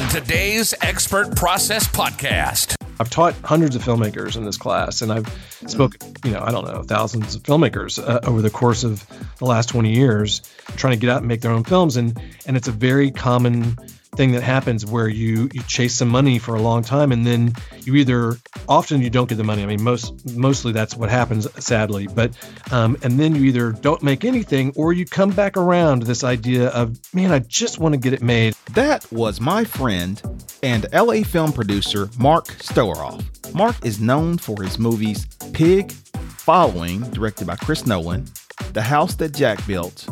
on today's Expert Process Podcast. I've taught hundreds of filmmakers in this class, and I've spoken, I don't know, thousands of filmmakers over the course of the last 20 years trying to get out and make their own films. And it's a very common thing that happens where you chase some money for a long time, and then you often you don't get the money. I mean, mostly that's what happens, sadly. But and then you either don't make anything, or you come back around to this idea of, man, I just want to get it made. That was my friend and LA film producer Mark Stolaroff. Mark is known for his movies Pig, Following, directed by Chris Nolan, The House That Jack Built,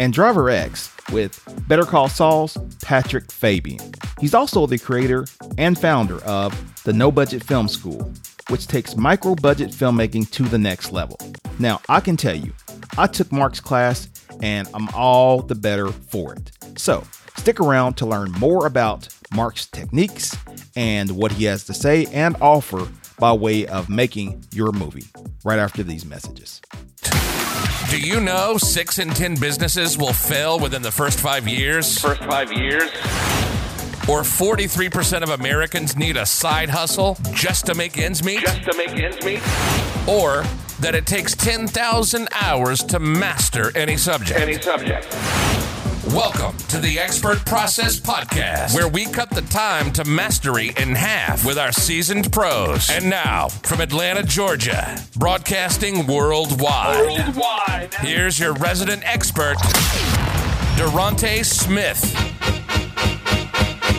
and Driver X with Better Call Saul's Patrick Fabian. He's also the creator and founder of the No Budget Film School, which takes micro-budget filmmaking to the next level. Now, I can tell you, I took Mark's class and I'm all the better for it. So stick around to learn more about Mark's techniques and what he has to say and offer by way of making your movie right after these messages. Do you know 6 in 10 businesses will fail within the first 5 years? Or 43% of Americans need a side hustle just to make ends meet? Or that it takes 10,000 hours to master any subject? Welcome to the Expert Process Podcast, where we cut the time to mastery in half with our seasoned pros. And now, from Atlanta, Georgia, broadcasting worldwide. Here's your resident expert, Durante Smith.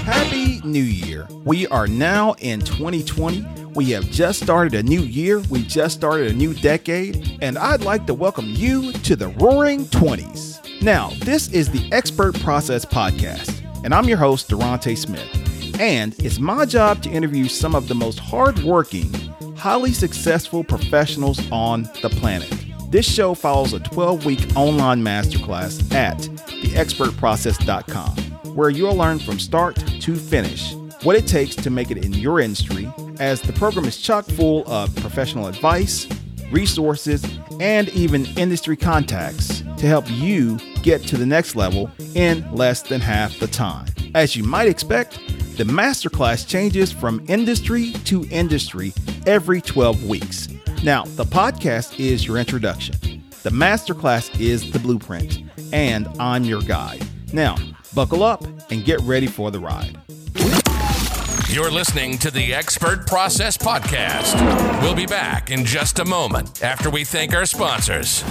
Happy New Year. We are now in 2020. We have just started a new year. We just started a new decade. And I'd like to welcome you to the Roaring 20s. Now, this is the Expert Process Podcast, and I'm your host, Durante Smith. And it's my job to interview some of the most hardworking, highly successful professionals on the planet. This show follows a 12-week online masterclass at theexpertprocess.com, where you'll learn from start to finish what it takes to make it in your industry, as the program is chock full of professional advice, resources, and even industry contacts to help you get to the next level in less than half the time. As you might expect, the masterclass changes from industry to industry every 12 weeks. Now, the podcast is your introduction. The masterclass is the blueprint, and I'm your guide. Now, buckle up and get ready for the ride. You're listening to the Expert Process Podcast. We'll be back in just a moment after we thank our sponsors.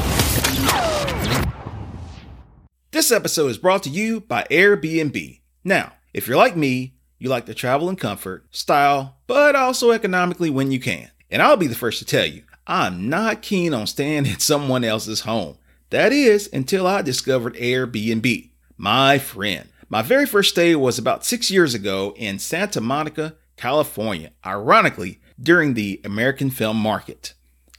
This episode is brought to you by Airbnb. Now, if you're like me, you like to travel in comfort, style, but also economically when you can. And I'll be the first to tell you, I'm not keen on staying in someone else's home. That is, until I discovered Airbnb. My friend. My very first stay was about 6 years ago in Santa Monica, California, ironically, during the American Film Market.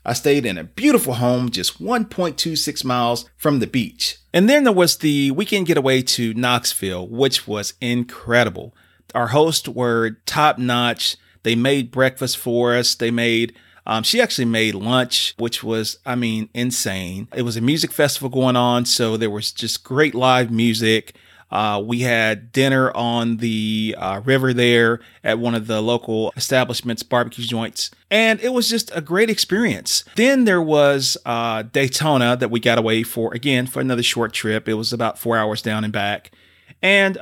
I stayed in a beautiful home just 1.26 miles from the beach. And then there was the weekend getaway to Knoxville, which was incredible. Our hosts were top notch. They made breakfast for us. They made she actually made lunch, which was, insane. It was a music festival going on, so there was just great live music. We had dinner on the river there at one of the local establishments, barbecue joints, and it was just a great experience. Then there was Daytona that we got away for another short trip. It was about 4 hours down and back. And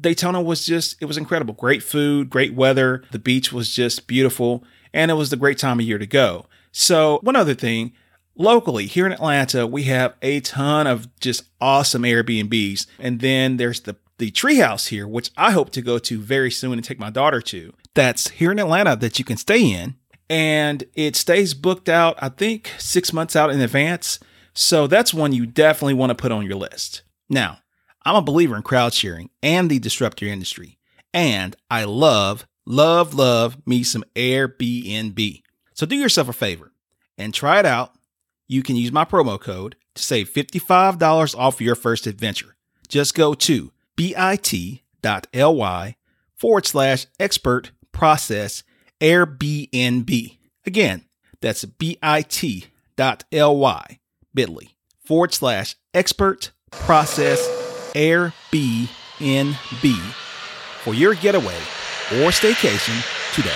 Daytona was it was incredible. Great food, great weather. The beach was just beautiful, and it was the great time of year to go. So one other thing, locally, here in Atlanta, we have a ton of just awesome Airbnbs. And then there's the Treehouse here, which I hope to go to very soon and take my daughter to. That's here in Atlanta that you can stay in. And it stays booked out, I think, 6 months out in advance. So that's one you definitely want to put on your list. Now, I'm a believer in crowd sharing and the disruptor industry. And I love, love, love me some Airbnb. So do yourself a favor and try it out. You can use my promo code to save $55 off your first adventure. Just go to bit.ly/expert-process-Airbnb. Again, that's bit.ly/expert-process-Airbnb for your getaway or staycation today.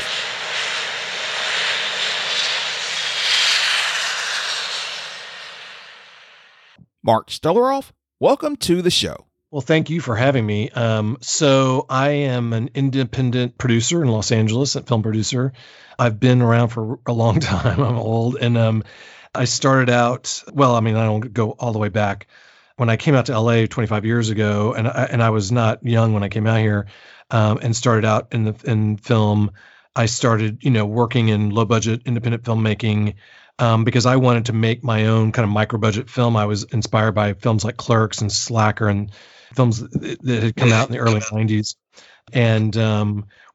Mark Stolaroff, welcome to the show. Well, thank you for having me. So I am an independent producer in Los Angeles, a film producer. I've been around for a long time. I'm old. And I started out, I don't go all the way back. When I came out to LA 25 years ago, and I was not young when I came out here, and started out in film, I started, working in low budget independent filmmaking, because I wanted to make my own kind of micro budget film. I was inspired by films like Clerks and Slacker and films that had come out in the early 90s, and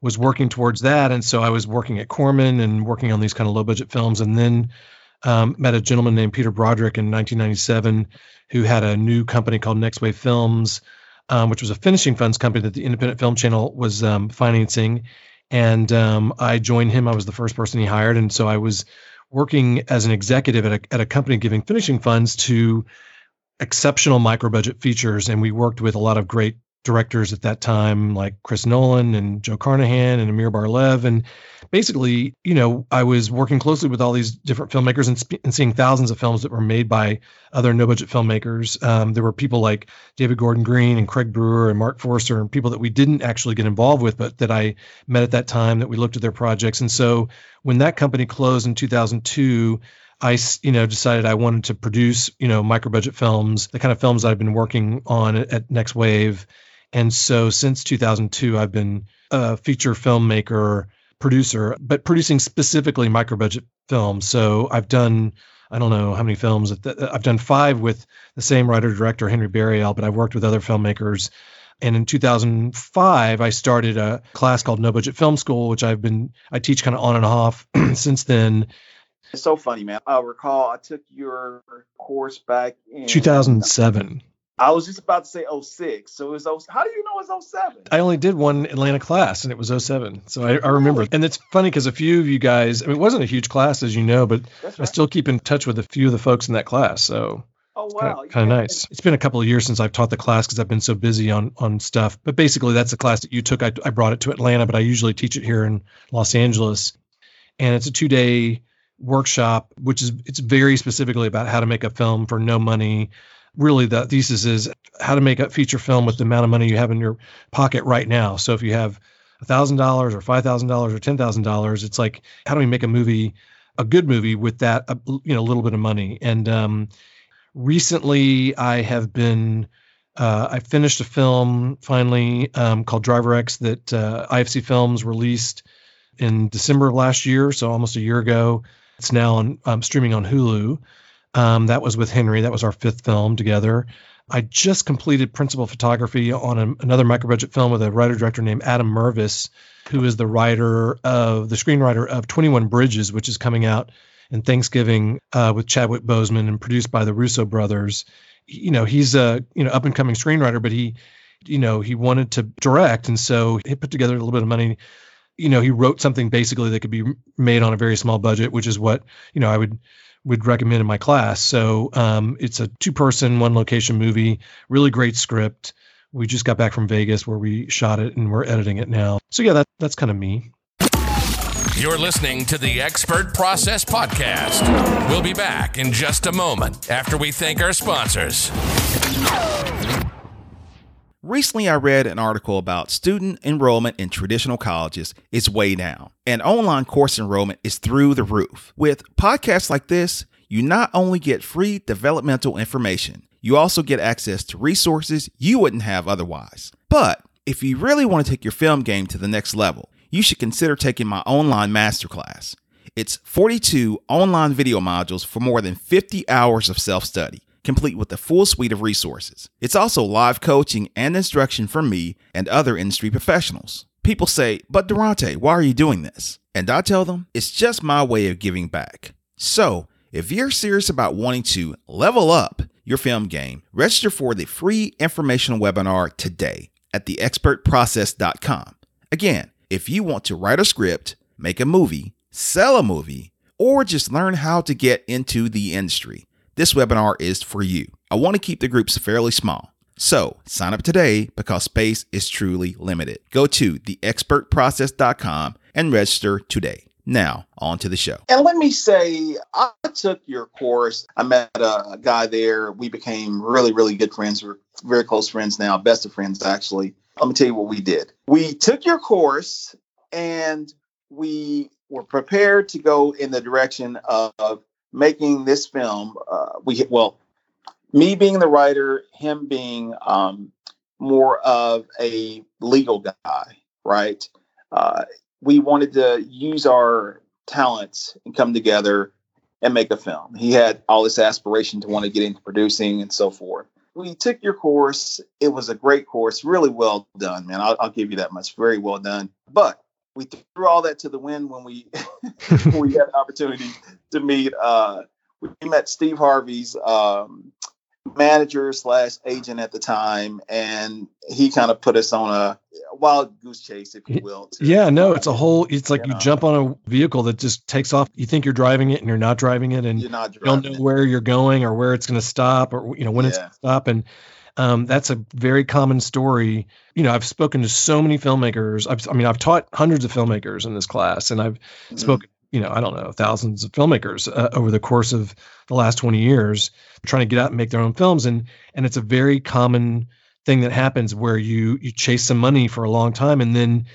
was working towards that. And so I was working at Corman and working on these kind of low budget films. And then met a gentleman named Peter Broderick in 1997 who had a new company called Next Wave Films, which was a finishing funds company that the Independent Film Channel was financing. And I joined him. I was the first person he hired. And so I was working as an executive at a company giving finishing funds to exceptional micro-budget features. And we worked with a lot of great directors at that time, like Chris Nolan and Joe Carnahan and Amir Bar-Lev. And basically, I was working closely with all these different filmmakers and seeing thousands of films that were made by other no-budget filmmakers. There were people like David Gordon Green and Craig Brewer and Mark Forster and people that we didn't actually get involved with, but that I met at that time, that we looked at their projects. And so when that company closed in 2002, I, decided I wanted to produce, micro-budget films, the kind of films I've been working on at Next Wave. And so since 2002, I've been a feature filmmaker, producer, but producing specifically micro-budget films. So I've done, I don't know how many films, I've done 5 with the same writer-director, Henry Barriel, but I've worked with other filmmakers. And in 2005, I started a class called No Budget Film School, which I teach kind of on and off since then. It's so funny, man. I recall I took your course back in 2007. I was just about to say 06. So it was 07. How do you know it's 07? I only did one Atlanta class and it was 07. So I remember. And it's funny because a few of you guys, it wasn't a huge class, as you know, but right. I still keep in touch with a few of the folks in that class. So oh, wow. Kind of nice. It's been a couple of years since I've taught the class because I've been so busy on stuff. But basically, that's the class that you took. I brought it to Atlanta, but I usually teach it here in Los Angeles. And it's a 2-day workshop, which is it's very specifically about how to make a film for no money. Really, the thesis is how to make a feature film with the amount of money you have in your pocket right now. So if you have $1,000 or $5,000 or $10,000, it's like, how do we make a movie, a good movie, with that little bit of money? And recently, I have been I finished a film finally called Driver X that IFC Films released in December of last year, so almost a year ago. It's now on streaming on Hulu. That was with Henry. That was our 5th film together. I just completed principal photography on another micro-budget film with a writer-director named Adam Mervis, who is the screenwriter of 21 Bridges, which is coming out in Thanksgiving with Chadwick Boseman and produced by the Russo brothers. He's a up-and-coming screenwriter, but he wanted to direct, and so he put together a little bit of money. He wrote something basically that could be made on a very small budget, which is what, I would recommend in my class. So it's a 2-person, 1-location movie, really great script. We just got back from Vegas where we shot it and we're editing it now. So yeah, that's kind of me. You're listening to the Expert Process Podcast. We'll be back in just a moment after we thank our sponsors. Recently, I read an article about student enrollment in traditional colleges is way down, and online course enrollment is through the roof. With podcasts like this, you not only get free developmental information, you also get access to resources you wouldn't have otherwise. But if you really want to take your film game to the next level, you should consider taking my online masterclass. It's 42 online video modules for more than 50 hours of self-study, complete with a full suite of resources. It's also live coaching and instruction from me and other industry professionals. People say, but Durante, why are you doing this? And I tell them, it's just my way of giving back. So, if you're serious about wanting to level up your film game, register for the free informational webinar today at theexpertprocess.com. Again, if you want to write a script, make a movie, sell a movie, or just learn how to get into the industry, this webinar is for you. I want to keep the groups fairly small. So sign up today because space is truly limited. Go to theexpertprocess.com and register today. Now, on to the show. And let me say, I took your course. I met a guy there. We became really, really good friends. We're very close friends now, best of friends, actually. Let me tell you what we did. We took your course and we were prepared to go in the direction of making this film. Me being the writer, him being more of a legal guy, right? We wanted to use our talents and come together and make a film. He had all this aspiration to want to get into producing and so forth. We took your course. It was a great course. Really well done, man. I'll give you that much. Very well done. But we threw all that to the wind when we, when we had an opportunity to meet. We met Steve Harvey's manager / agent at the time, and he kind of put us on a wild goose chase, if you will. You jump on a vehicle that just takes off. You think you're driving it and you're not driving it, and you don't know where you're going or where it's going to stop, or it's going to stop. And that's a very common story. I've spoken to so many filmmakers. I've taught hundreds of filmmakers in this class, and I've spoken thousands of filmmakers over the course of the last 20 years trying to get out and make their own films. And it's a very common thing that happens where you chase some money for a long time, and then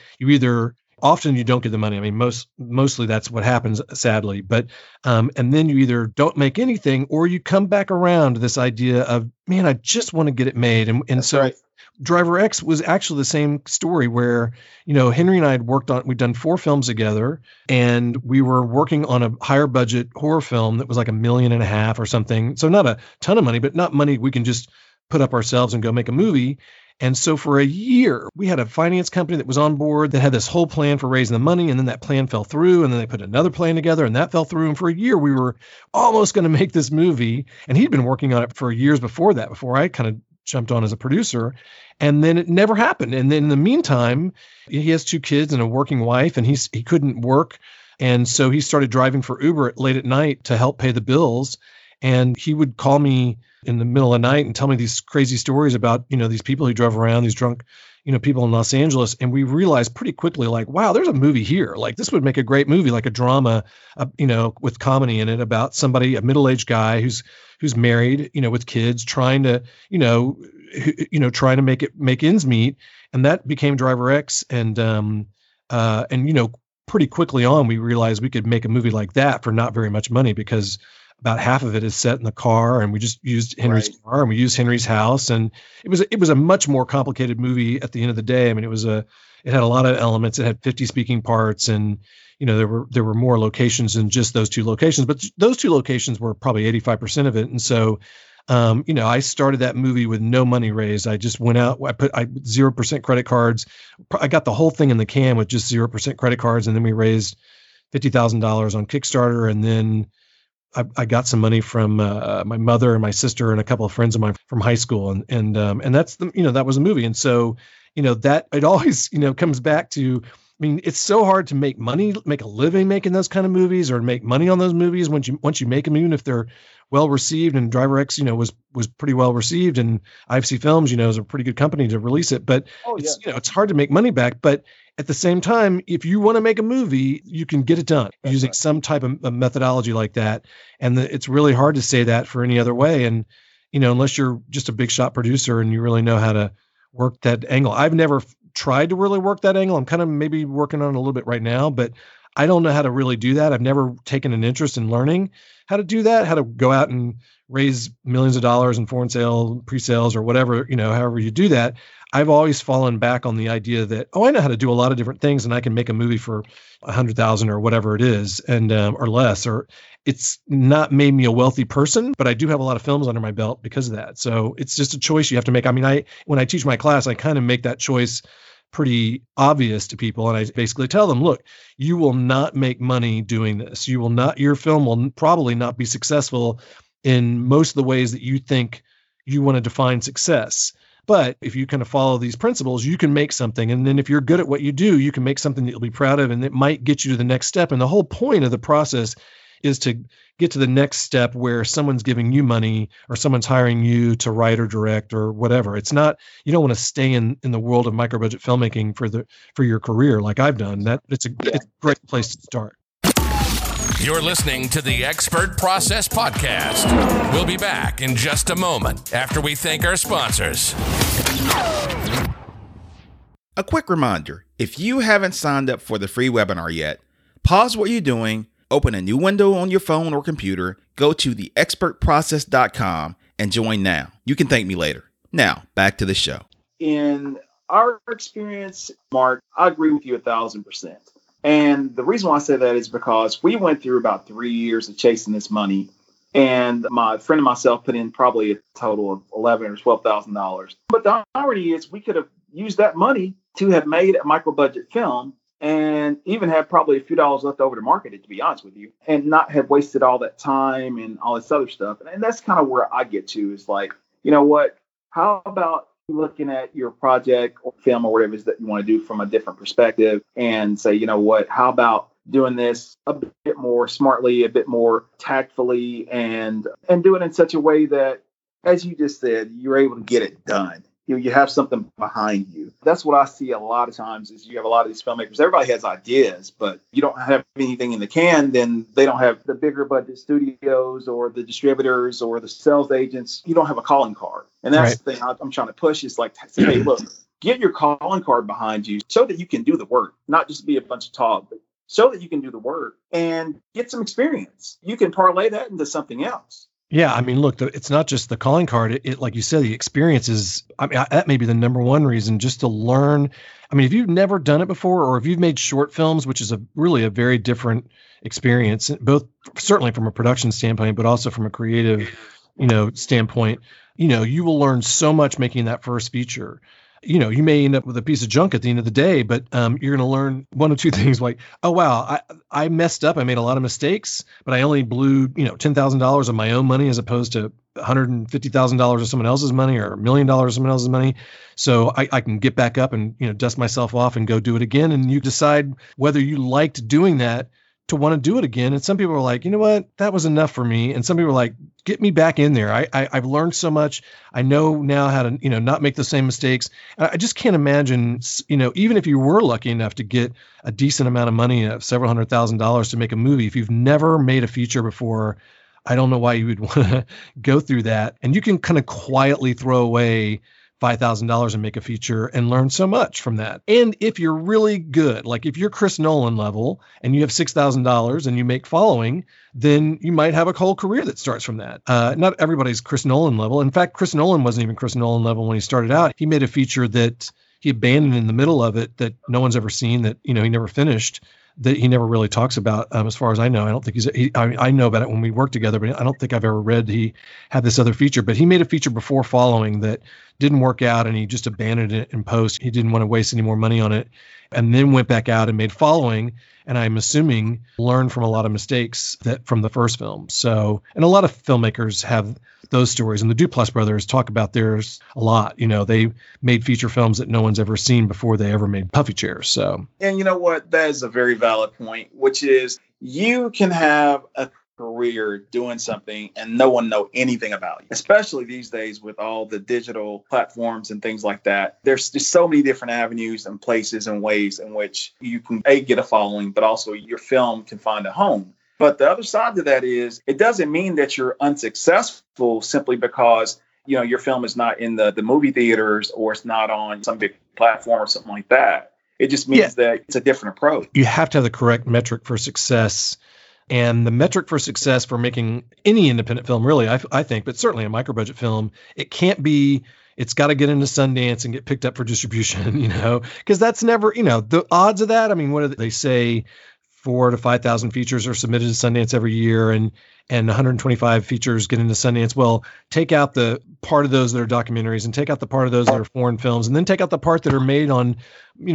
often you don't get the money. I mean, mostly that's what happens, sadly. But and then you either don't make anything, or you come back around to this idea of, man, I just want to get it made. And so right. Driver X was actually the same story where, Henry and I had we'd done 4 films together, and we were working on a higher budget horror film that was like $1.5 million or something. So not a ton of money, but not money we can just put up ourselves and go make a movie. And so for a year, we had a finance company that was on board that had this whole plan for raising the money. And then that plan fell through, and then they put another plan together, and that fell through. And for a year, we were almost going to make this movie. And he'd been working on it for years before that, before I kind of jumped on as a producer, and then it never happened. And then in the meantime, he has 2 kids and a working wife, and he couldn't work. And so he started driving for Uber late at night to help pay the bills. And he would call me in the middle of the night and tell me these crazy stories about, these people who drove around, these drunk, people in Los Angeles. And we realized pretty quickly, like, wow, there's a movie here. Like, this would make a great movie, like a drama, with comedy in it, about somebody, a middle-aged guy who's married, with kids, trying to, trying to make ends meet. And that became Driver X. And, pretty quickly on, we realized we could make a movie like that for not very much money, because about half of it is set in the car, and we just used Henry's car, and we used Henry's house. And it was a much more complicated movie at the end of the day. I mean, it had a lot of elements. It had 50 speaking parts, and, there were more locations than just those 2 locations, but those 2 locations were probably 85% of it. And so, I started that movie with no money raised. I just went out, I put 0% credit cards. I got the whole thing in the can with just 0% credit cards. And then we raised $50,000 on Kickstarter. And then I got some money from my mother and my sister and a couple of friends of mine from high school. And that's that was a movie. And so, that it always, comes back to, I mean, it's so hard to make money, make a living making those kind of movies, or make money on those movies once you make them, even if they're well received. And Driver X, was pretty well received, and IFC Films, is a pretty good company to release it, but it's hard to make money back. But at the same time, if you want to make a movie, you can get it done using some type of a methodology like that. And it's really hard to say that for any other way. And, unless you're just a big shot producer and you really know how to work that angle. I've never tried to really work that angle. I'm kind of maybe working on it a little bit right now, but I don't know how to really do that. I've never taken an interest in learning how to do that, how to go out and raise millions of dollars in foreign sale, pre-sales, or whatever, however you do that. I've always fallen back on the idea that, I know how to do a lot of different things, and I can make a movie for $100,000 or whatever it is, and or less. Or it's not made me a wealthy person, but I do have a lot of films under my belt because of that. So it's just a choice you have to make. I mean, when I teach my class, I kind of make that choice pretty obvious to people. And I basically tell them, look, you will not make money doing this. Your film will probably not be successful in most of the ways that you think you want to define success. But if you kind of follow these principles, you can make something. And then if you're good at what you do, you can make something that you'll be proud of, and it might get you to the next step. And the whole point of the process is to get to the next step where someone's giving you money or someone's hiring you to write or direct or whatever. It's not, you don't want to stay in the world of micro budget filmmaking for your career like I've done. That it's a great place to start. You're listening to the Expert Process Podcast. We'll be back in just a moment after we thank our sponsors. A quick reminder, if you haven't signed up for the free webinar yet, pause what you're doing, open a new window on your phone or computer, go to theexpertprocess.com and join now. You can thank me later. Now, back to the show. In our experience, Mark, I agree with you 1,000%. And the reason why I say that is because we went through about 3 years of chasing this money. And my friend and myself put in probably a total of $11,000 or $12,000. But the irony is we could have used that money to have made a micro-budget film and even have probably a few dollars left over to market it, to be honest with you, and not have wasted all that time and all this other stuff. And that's kind of where I get to is like, you know what, how about looking at your project or film or whatever it is that you want to do from a different perspective and say, you know what, how about doing this a bit more smartly, a bit more tactfully, and do it in such a way that, as you just said, you're able to get it done. You have something behind you. That's what I see a lot of times is you have a lot of these filmmakers. Everybody has ideas, but you don't have anything in the can. Then they don't have the bigger budget studios or the distributors or the sales agents. You don't have a calling card. And that's right. The thing I'm trying to push is like, hey, look, get your calling card behind you so that you can do the work, not just be a bunch of talk, but so that you can do the work and get some experience. You can parlay that into something else. Yeah, I mean, look, it's not just the calling card. It like you said, the experience is, I mean, that may be the number one reason, just to learn. I mean, if you've never done it before, or if you've made short films, which is a very different experience, both certainly from a production standpoint, but also from a creative, standpoint, you will learn so much making that first feature. You may end up with a piece of junk at the end of the day, but you're going to learn one of two things like, oh, wow, I messed up. I made a lot of mistakes, but I only blew, $10,000 of my own money as opposed to $150,000 of someone else's money or $1 million of someone else's money. So I can get back up and, dust myself off and go do it again. And you decide whether you liked doing that to want to do it again. And some people are like, you know what, that was enough for me. And some people are like, get me back in there. I've learned so much. I know now how to, not make the same mistakes. I just can't imagine, even if you were lucky enough to get a decent amount of money, several $100,000 to make a movie, if you've never made a feature before, I don't know why you would want to go through that. And you can kind of quietly throw away $5,000 and make a feature and learn so much from that. And if you're really good, like if you're Chris Nolan level and you have $6,000 and you make Following, then you might have a whole career that starts from that. Not everybody's Chris Nolan level. In fact, Chris Nolan wasn't even Chris Nolan level when he started out. He made a feature that he abandoned in the middle of it that no one's ever seen, that, he never finished, that he never really talks about, as far as I know. I don't think I know about it when we worked together, but I don't think I've ever read he had this other feature. But he made a feature before Following that didn't work out, and he just abandoned it in post. He didn't want to waste any more money on it, and then went back out and made Following, and I'm assuming learned from a lot of mistakes that from the first film. So, and a lot of filmmakers have those stories, and the Duplass brothers talk about theirs a lot. They made feature films that no one's ever seen before they ever made Puffy Chairs. So, and you know what? That is a very valid point, which is you can have a career doing something and no one know anything about you, especially these days with all the digital platforms and things like that. There's just so many different avenues and places and ways in which you can get a following, but also your film can find a home. But the other side to that is it doesn't mean that you're unsuccessful simply because your film is not in the movie theaters or it's not on some big platform or something like that. It just means that it's a different approach. You have to have the correct metric for success. And the metric for success for making any independent film, really, I think, but certainly a micro-budget film, it's got to get into Sundance and get picked up for distribution, because that's never, the odds of that. I mean, what do they say? 4,000 to 5,000 features are submitted to Sundance every year, and 125 features get into Sundance. Well, take out the part of those that are documentaries, and take out the part of those that are foreign films, and then take out the part that are made on,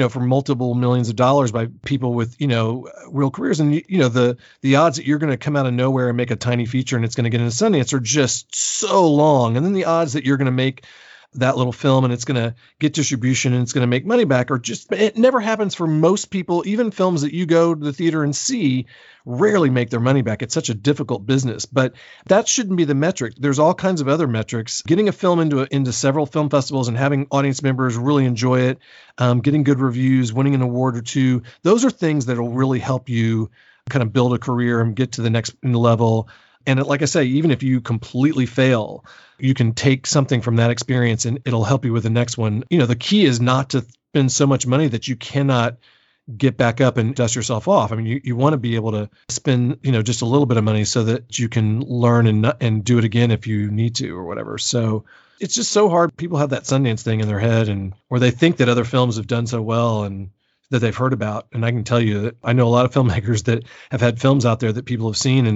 for multiple millions of dollars by people with, real careers. And, the odds that you're going to come out of nowhere and make a tiny feature and it's going to get into Sundance are just so long. And then the odds that you're going to make that little film and it's going to get distribution and it's going to make money back, or just, it never happens for most people. Even films that you go to the theater and see rarely make their money back. It's such a difficult business, but that shouldn't be the metric. There's all kinds of other metrics. Getting a film into several film festivals and having audience members really enjoy it, getting good reviews, winning an award or two. Those are things that will really help you kind of build a career and get to the next level. And like I say, even if you completely fail, you can take something from that experience and it'll help you with the next one. You know, the key is not to spend so much money that you cannot get back up and dust yourself off. I mean, you want to be able to spend, you know, just a little bit of money so that you can learn and do it again if you need to or whatever. So it's just so hard. People have that Sundance thing in their head, and or they think that other films have done so well and that they've heard about. And I can tell you that I know a lot of filmmakers that have had films out there that people have seen,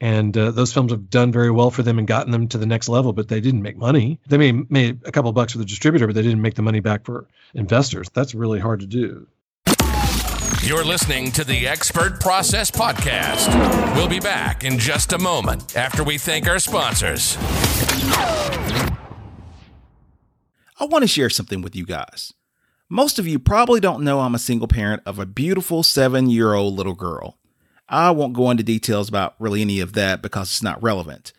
and those films have done very well for them and gotten them to the next level, but they didn't make money. They made a couple bucks for the distributor, but they didn't make the money back for investors. That's really hard to do. You're listening to the Expert Process Podcast. We'll be back in just a moment after we thank our sponsors. I want to share something with you guys. Most of you probably don't know I'm a single parent of a beautiful 7-year-old little girl. I won't go into details about really any of that because it's not relevant.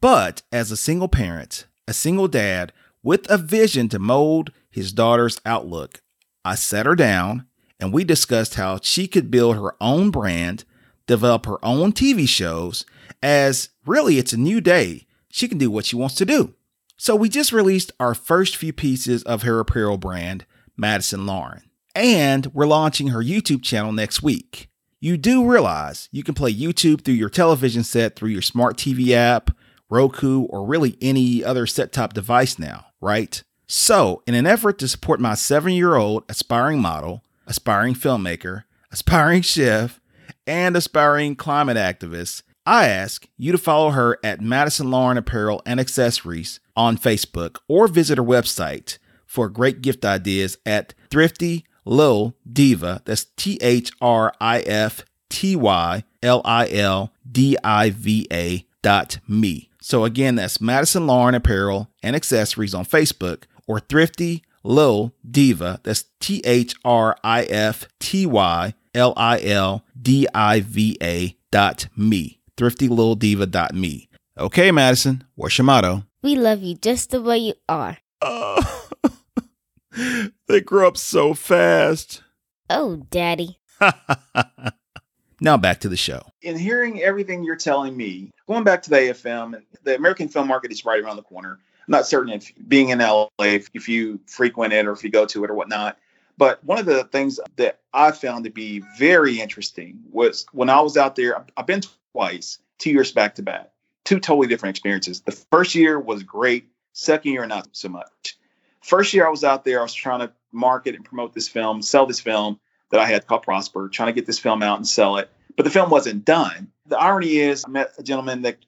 But as a single parent, a single dad with a vision to mold his daughter's outlook, I sat her down and we discussed how she could build her own brand, develop her own TV shows, as really it's a new day. She can do what she wants to do. So we just released our first few pieces of her apparel brand, Madison Lauren, and we're launching her YouTube channel next week. You do realize you can play YouTube through your television set, through your smart TV app, Roku, or really any other set-top device now, right? So, in an effort to support my 7-year-old aspiring model, aspiring filmmaker, aspiring chef, and aspiring climate activist, I ask you to follow her at Madison Lauren Apparel and Accessories on Facebook, or visit her website for great gift ideas at Thrifty Lil Diva, that's thriftylidiva.me. So again, that's Madison Lauren Apparel and Accessories on Facebook, or Thrifty Lil Diva, that's thriftylidiva.me, thriftylidiva.me. Okay, Madison, what's your motto? We love you just the way you are. Oh. They grew up so fast. Oh, Daddy. Now back to the show. In hearing everything you're telling me, going back to the AFM, and the American Film Market is right around the corner. I'm not certain if being in LA, if you frequent it or if you go to it or whatnot. But one of the things that I found to be very interesting was when I was out there, I've been twice, 2 years back to back, two totally different experiences. The first year was great. Second year, not so much. First year I was out there, I was trying to market and promote this film, sell this film that I had called Prosper, trying to get this film out and sell it. But the film wasn't done. The irony is I met a gentleman that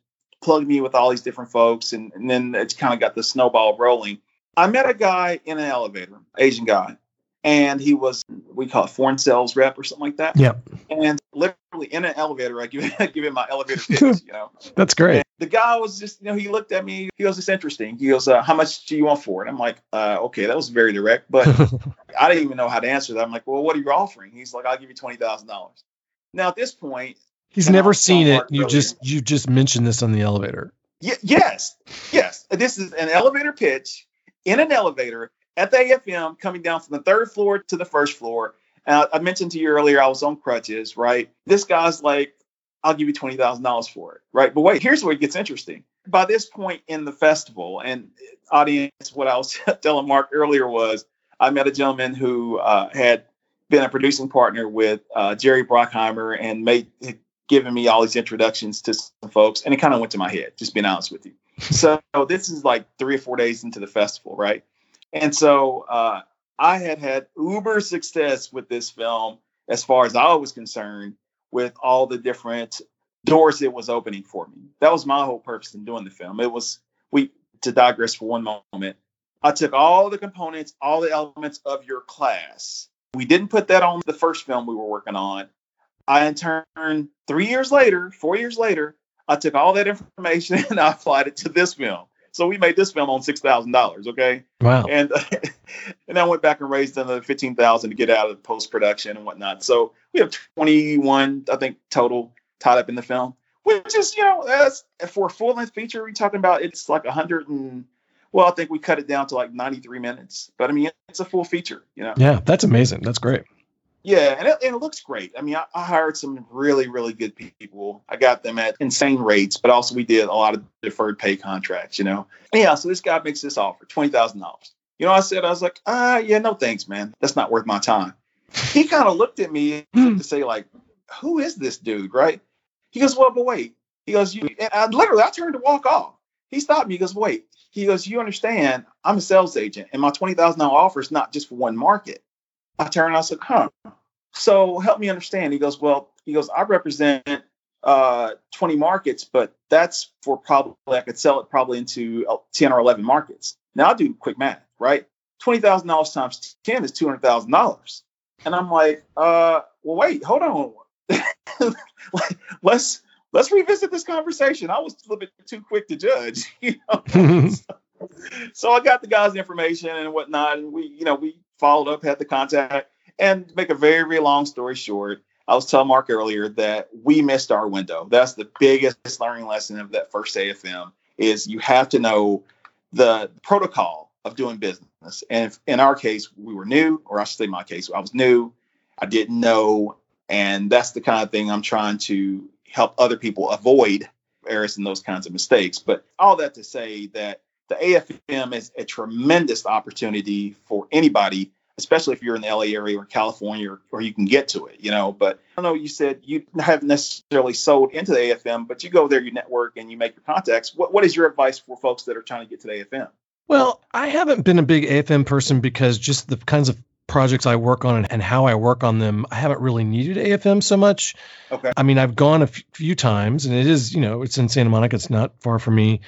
plugged me with all these different folks, and then it kind of got the snowball rolling. I met a guy in an elevator, Asian guy, and he was, we call it foreign sales rep or something like that. Yep. And literally in an elevator, I give him my elevator pitch, you know. That's great. And the guy was just, you know, he looked at me. He goes, it's interesting. He goes, how much do you want for it? I'm like, okay, that was very direct, but I didn't even know how to answer that. I'm like, well, what are you offering? He's like, I'll give you $20,000. Now at this point, he's never seen it. You just mentioned this on the elevator. Yes. This is an elevator pitch in an elevator at the AFM, coming down from the third floor to the first floor. I mentioned to you earlier, I was on crutches, right? This guy's like, I'll give you $20,000 for it, right? But wait, here's where it gets interesting. By this point in the festival, and audience, what I was telling Mark earlier was, I met a gentleman who had been a producing partner with Jerry Bruckheimer and had given me all these introductions to some folks. And it kind of went to my head, just being honest with you. So this is like 3 or 4 days into the festival, right? And so I had uber success with this film, as far as I was concerned, with all the different doors it was opening for me. That was my whole purpose in doing the film. It was, to digress for one moment, I took all the components, all the elements of your class. We didn't put that on the first film we were working on. I, in turn, 4 years later, I took all that information and I applied it to this film. So we made this film on $6,000. Okay. Wow. And I went back and raised another $15,000 to get out of post-production and whatnot. So we have 21, I think, total tied up in the film, which is, you know, that's for a full length feature. We're talking about, it's like 100 and, well, I think we cut it down to like 93 minutes, but I mean, it's a full feature, you know? Yeah. That's amazing. That's great. Yeah. And it looks great. I mean, I hired some really, really good people. I got them at insane rates, but also we did a lot of deferred pay contracts, you know? Yeah. So this guy makes this offer, $20,000. You know, I was like, yeah, no thanks, man. That's not worth my time. He kind of looked at me to say like, who is this dude? Right. He goes, well, but wait, he goes, and I turned to walk off. He stopped me. He goes, wait, he goes, you understand I'm a sales agent and my $20,000 offer is not just for one market. I turned, I said, huh. So help me understand. He goes, well, he goes, I represent 20 markets, but that's for probably, I could sell it probably into 10 or 11 markets. Now I'll do quick math, right? $20,000 times 10 is $200,000. And I'm like, well, wait, hold on. Like, let's revisit this conversation. I was a little bit too quick to judge, you know? So I got the guy's information and whatnot. And we followed up, had the contact. And to make a very, very long story short, I was telling Mark earlier that we missed our window. That's the biggest learning lesson of that first day of film is you have to know the protocol of doing business. And if, in our case, we were new, or I should say my case, I was new. I didn't know. And that's the kind of thing I'm trying to help other people avoid errors and those kinds of mistakes. But all that to say that the AFM is a tremendous opportunity for anybody, especially if you're in the LA area or California, or you can get to it, you know. But I know you said you haven't necessarily sold into the AFM, but you go there, you network, and you make your contacts. What is your advice for folks that are trying to get to the AFM? Well, I haven't been a big AFM person because just the kinds of projects I work on and how I work on them, I haven't really needed AFM so much. Okay. I mean, I've gone a few times, and it is, you know, it's in Santa Monica. It's not far from me.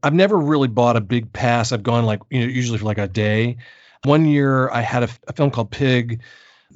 I've never really bought a big pass. I've gone like, you know, usually for like a day. One year I had a film called Pig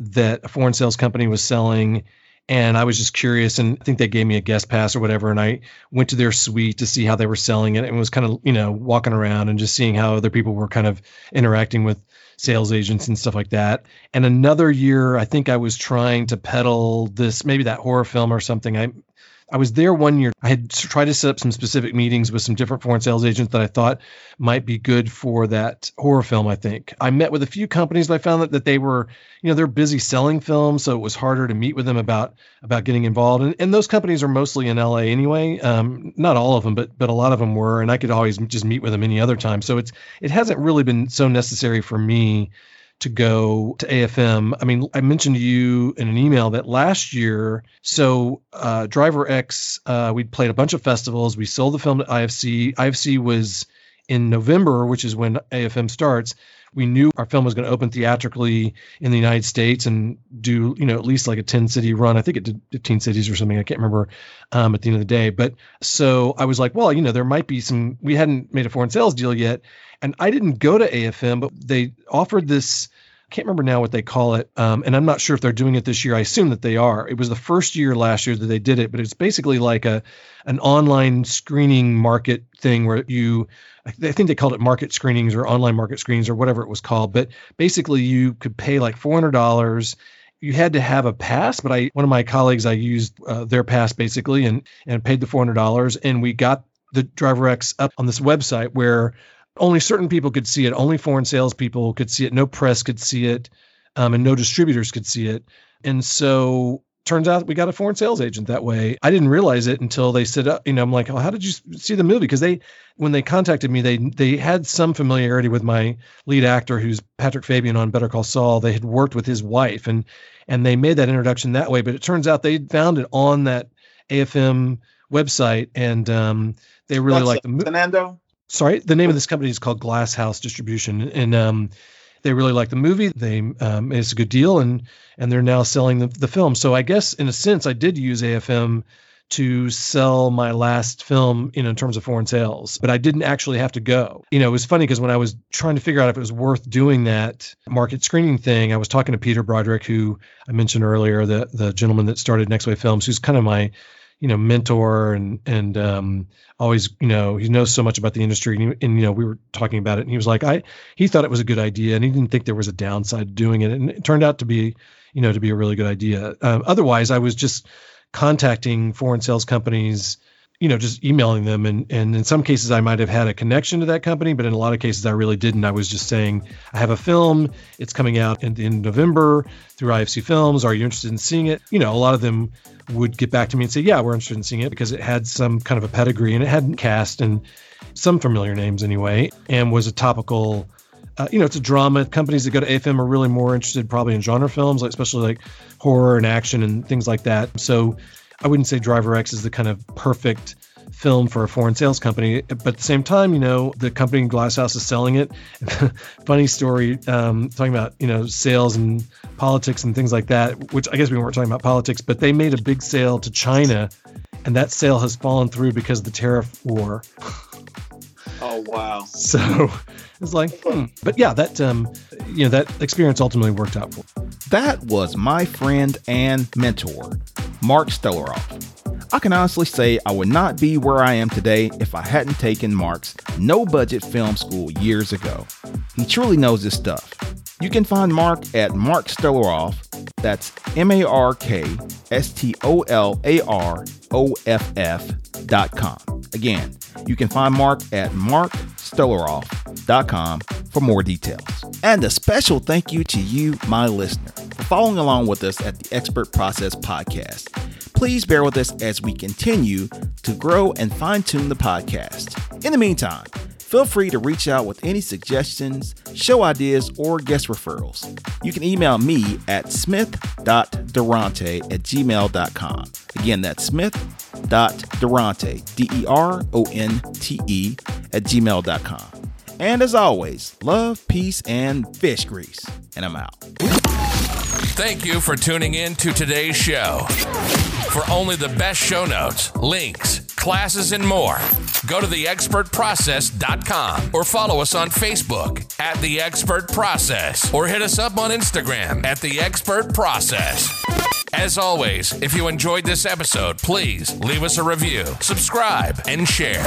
that a foreign sales company was selling, and I was just curious, and I think they gave me a guest pass or whatever, and I went to their suite to see how they were selling it, and was kind of, you know, walking around and just seeing how other people were kind of interacting with sales agents and stuff like that. And another year, I think I was trying to peddle this, maybe that horror film or something. I was there one year. I had tried to set up some specific meetings with some different foreign sales agents that I thought might be good for that horror film, I think. I met with a few companies, but I found that they were, you know, they're busy selling films, so it was harder to meet with them about getting involved. And those companies are mostly in LA anyway. Not all of them, but a lot of them were, and I could always just meet with them any other time. So it hasn't really been so necessary for me to go to AFM. I mean, I mentioned to you in an email that last year, Driver X, we played a bunch of festivals. We sold the film to IFC. IFC was in November, which is when AFM starts. We knew our film was going to open theatrically in the United States and do, you know, at least like a 10-city run. I think it did 15 cities or something. I can't remember at the end of the day. But so I was like, well, you know, there might be some, we hadn't made a foreign sales deal yet. And I didn't go to AFM, but they offered this, I can't remember now what they call it. And I'm not sure if they're doing it this year. I assume that they are. It was the first year last year that they did it, but it's basically like an online screening market thing where I think they called it market screenings or online market screenings or whatever it was called. But basically you could pay like $400. You had to have a pass, but one of my colleagues, I used their pass basically and paid the $400. And we got the Driver X up on this website where only certain people could see it. Only foreign salespeople could see it. No press could see it, and no distributors could see it. And so turns out we got a foreign sales agent that way. I didn't realize it until they said, you know, I'm like, oh, how did you see the movie? Because when they contacted me, they had some familiarity with my lead actor, who's Patrick Fabian on Better Call Saul. They had worked with his wife, and they made that introduction that way. But it turns out they found it on that AFM website, and they really liked the movie. Fernando? Sorry, the name of this company is called Glass House Distribution, and they really like the movie. They it's a good deal, and they're now selling the film. So I guess in a sense, I did use AFM to sell my last film, you know, in terms of foreign sales, but I didn't actually have to go. You know, it was funny because when I was trying to figure out if it was worth doing that market screening thing, I was talking to Peter Broderick, who I mentioned earlier, the gentleman that started Next Wave Films, who's kind of my mentor and always, he knows so much about the industry and we were talking about it and he was like, he thought it was a good idea and he didn't think there was a downside to doing it. And it turned out to be a really good idea. Otherwise I was just contacting foreign sales companies, just emailing them. And in some cases I might've had a connection to that company, but in a lot of cases I really didn't. I was just saying, I have a film, it's coming out in November through IFC Films. Are you interested in seeing it? A lot of them would get back to me and say, yeah, we're interested in seeing it because it had some kind of a pedigree and it had cast and some familiar names anyway, and was a topical, it's a drama. Companies that go to AFM are really more interested probably in genre films, especially like horror and action and things like that. So I wouldn't say Driver X is the kind of perfect film for a foreign sales company, but at the same time, the company Glasshouse is selling it. Funny story, talking about, sales and politics and things like that, which I guess we weren't talking about politics, but they made a big sale to China and that sale has fallen through because of the tariff war. Oh, wow. So it's like, But yeah, that, that experience ultimately worked out for me. That was my friend and mentor, Mark Stolaroff. I can honestly say I would not be where I am today if I hadn't taken Mark's No Budget Film School years ago. He truly knows his stuff. You can find Mark at Mark Stolaroff. That's MarkStolaroff.com. Again, you can find Mark at markstolaroff.com for more details. And a special thank you to you, my listener, for following along with us at the Expert Process Podcast. Please bear with us as we continue to grow and fine-tune the podcast. In the meantime, feel free to reach out with any suggestions, show ideas, or guest referrals. You can email me at smith.durante@gmail.com. Again, that's smith.durante, D-E-R-O-N-T-E @gmail.com. And as always, love, peace, and fish grease. And I'm out. Thank you for tuning in to today's show. For only the best show notes, links, classes, and more, go to theexpertprocess.com or follow us on Facebook at The Expert Process or hit us up on Instagram at The Expert Process. As always, if you enjoyed this episode, please leave us a review, subscribe, and share.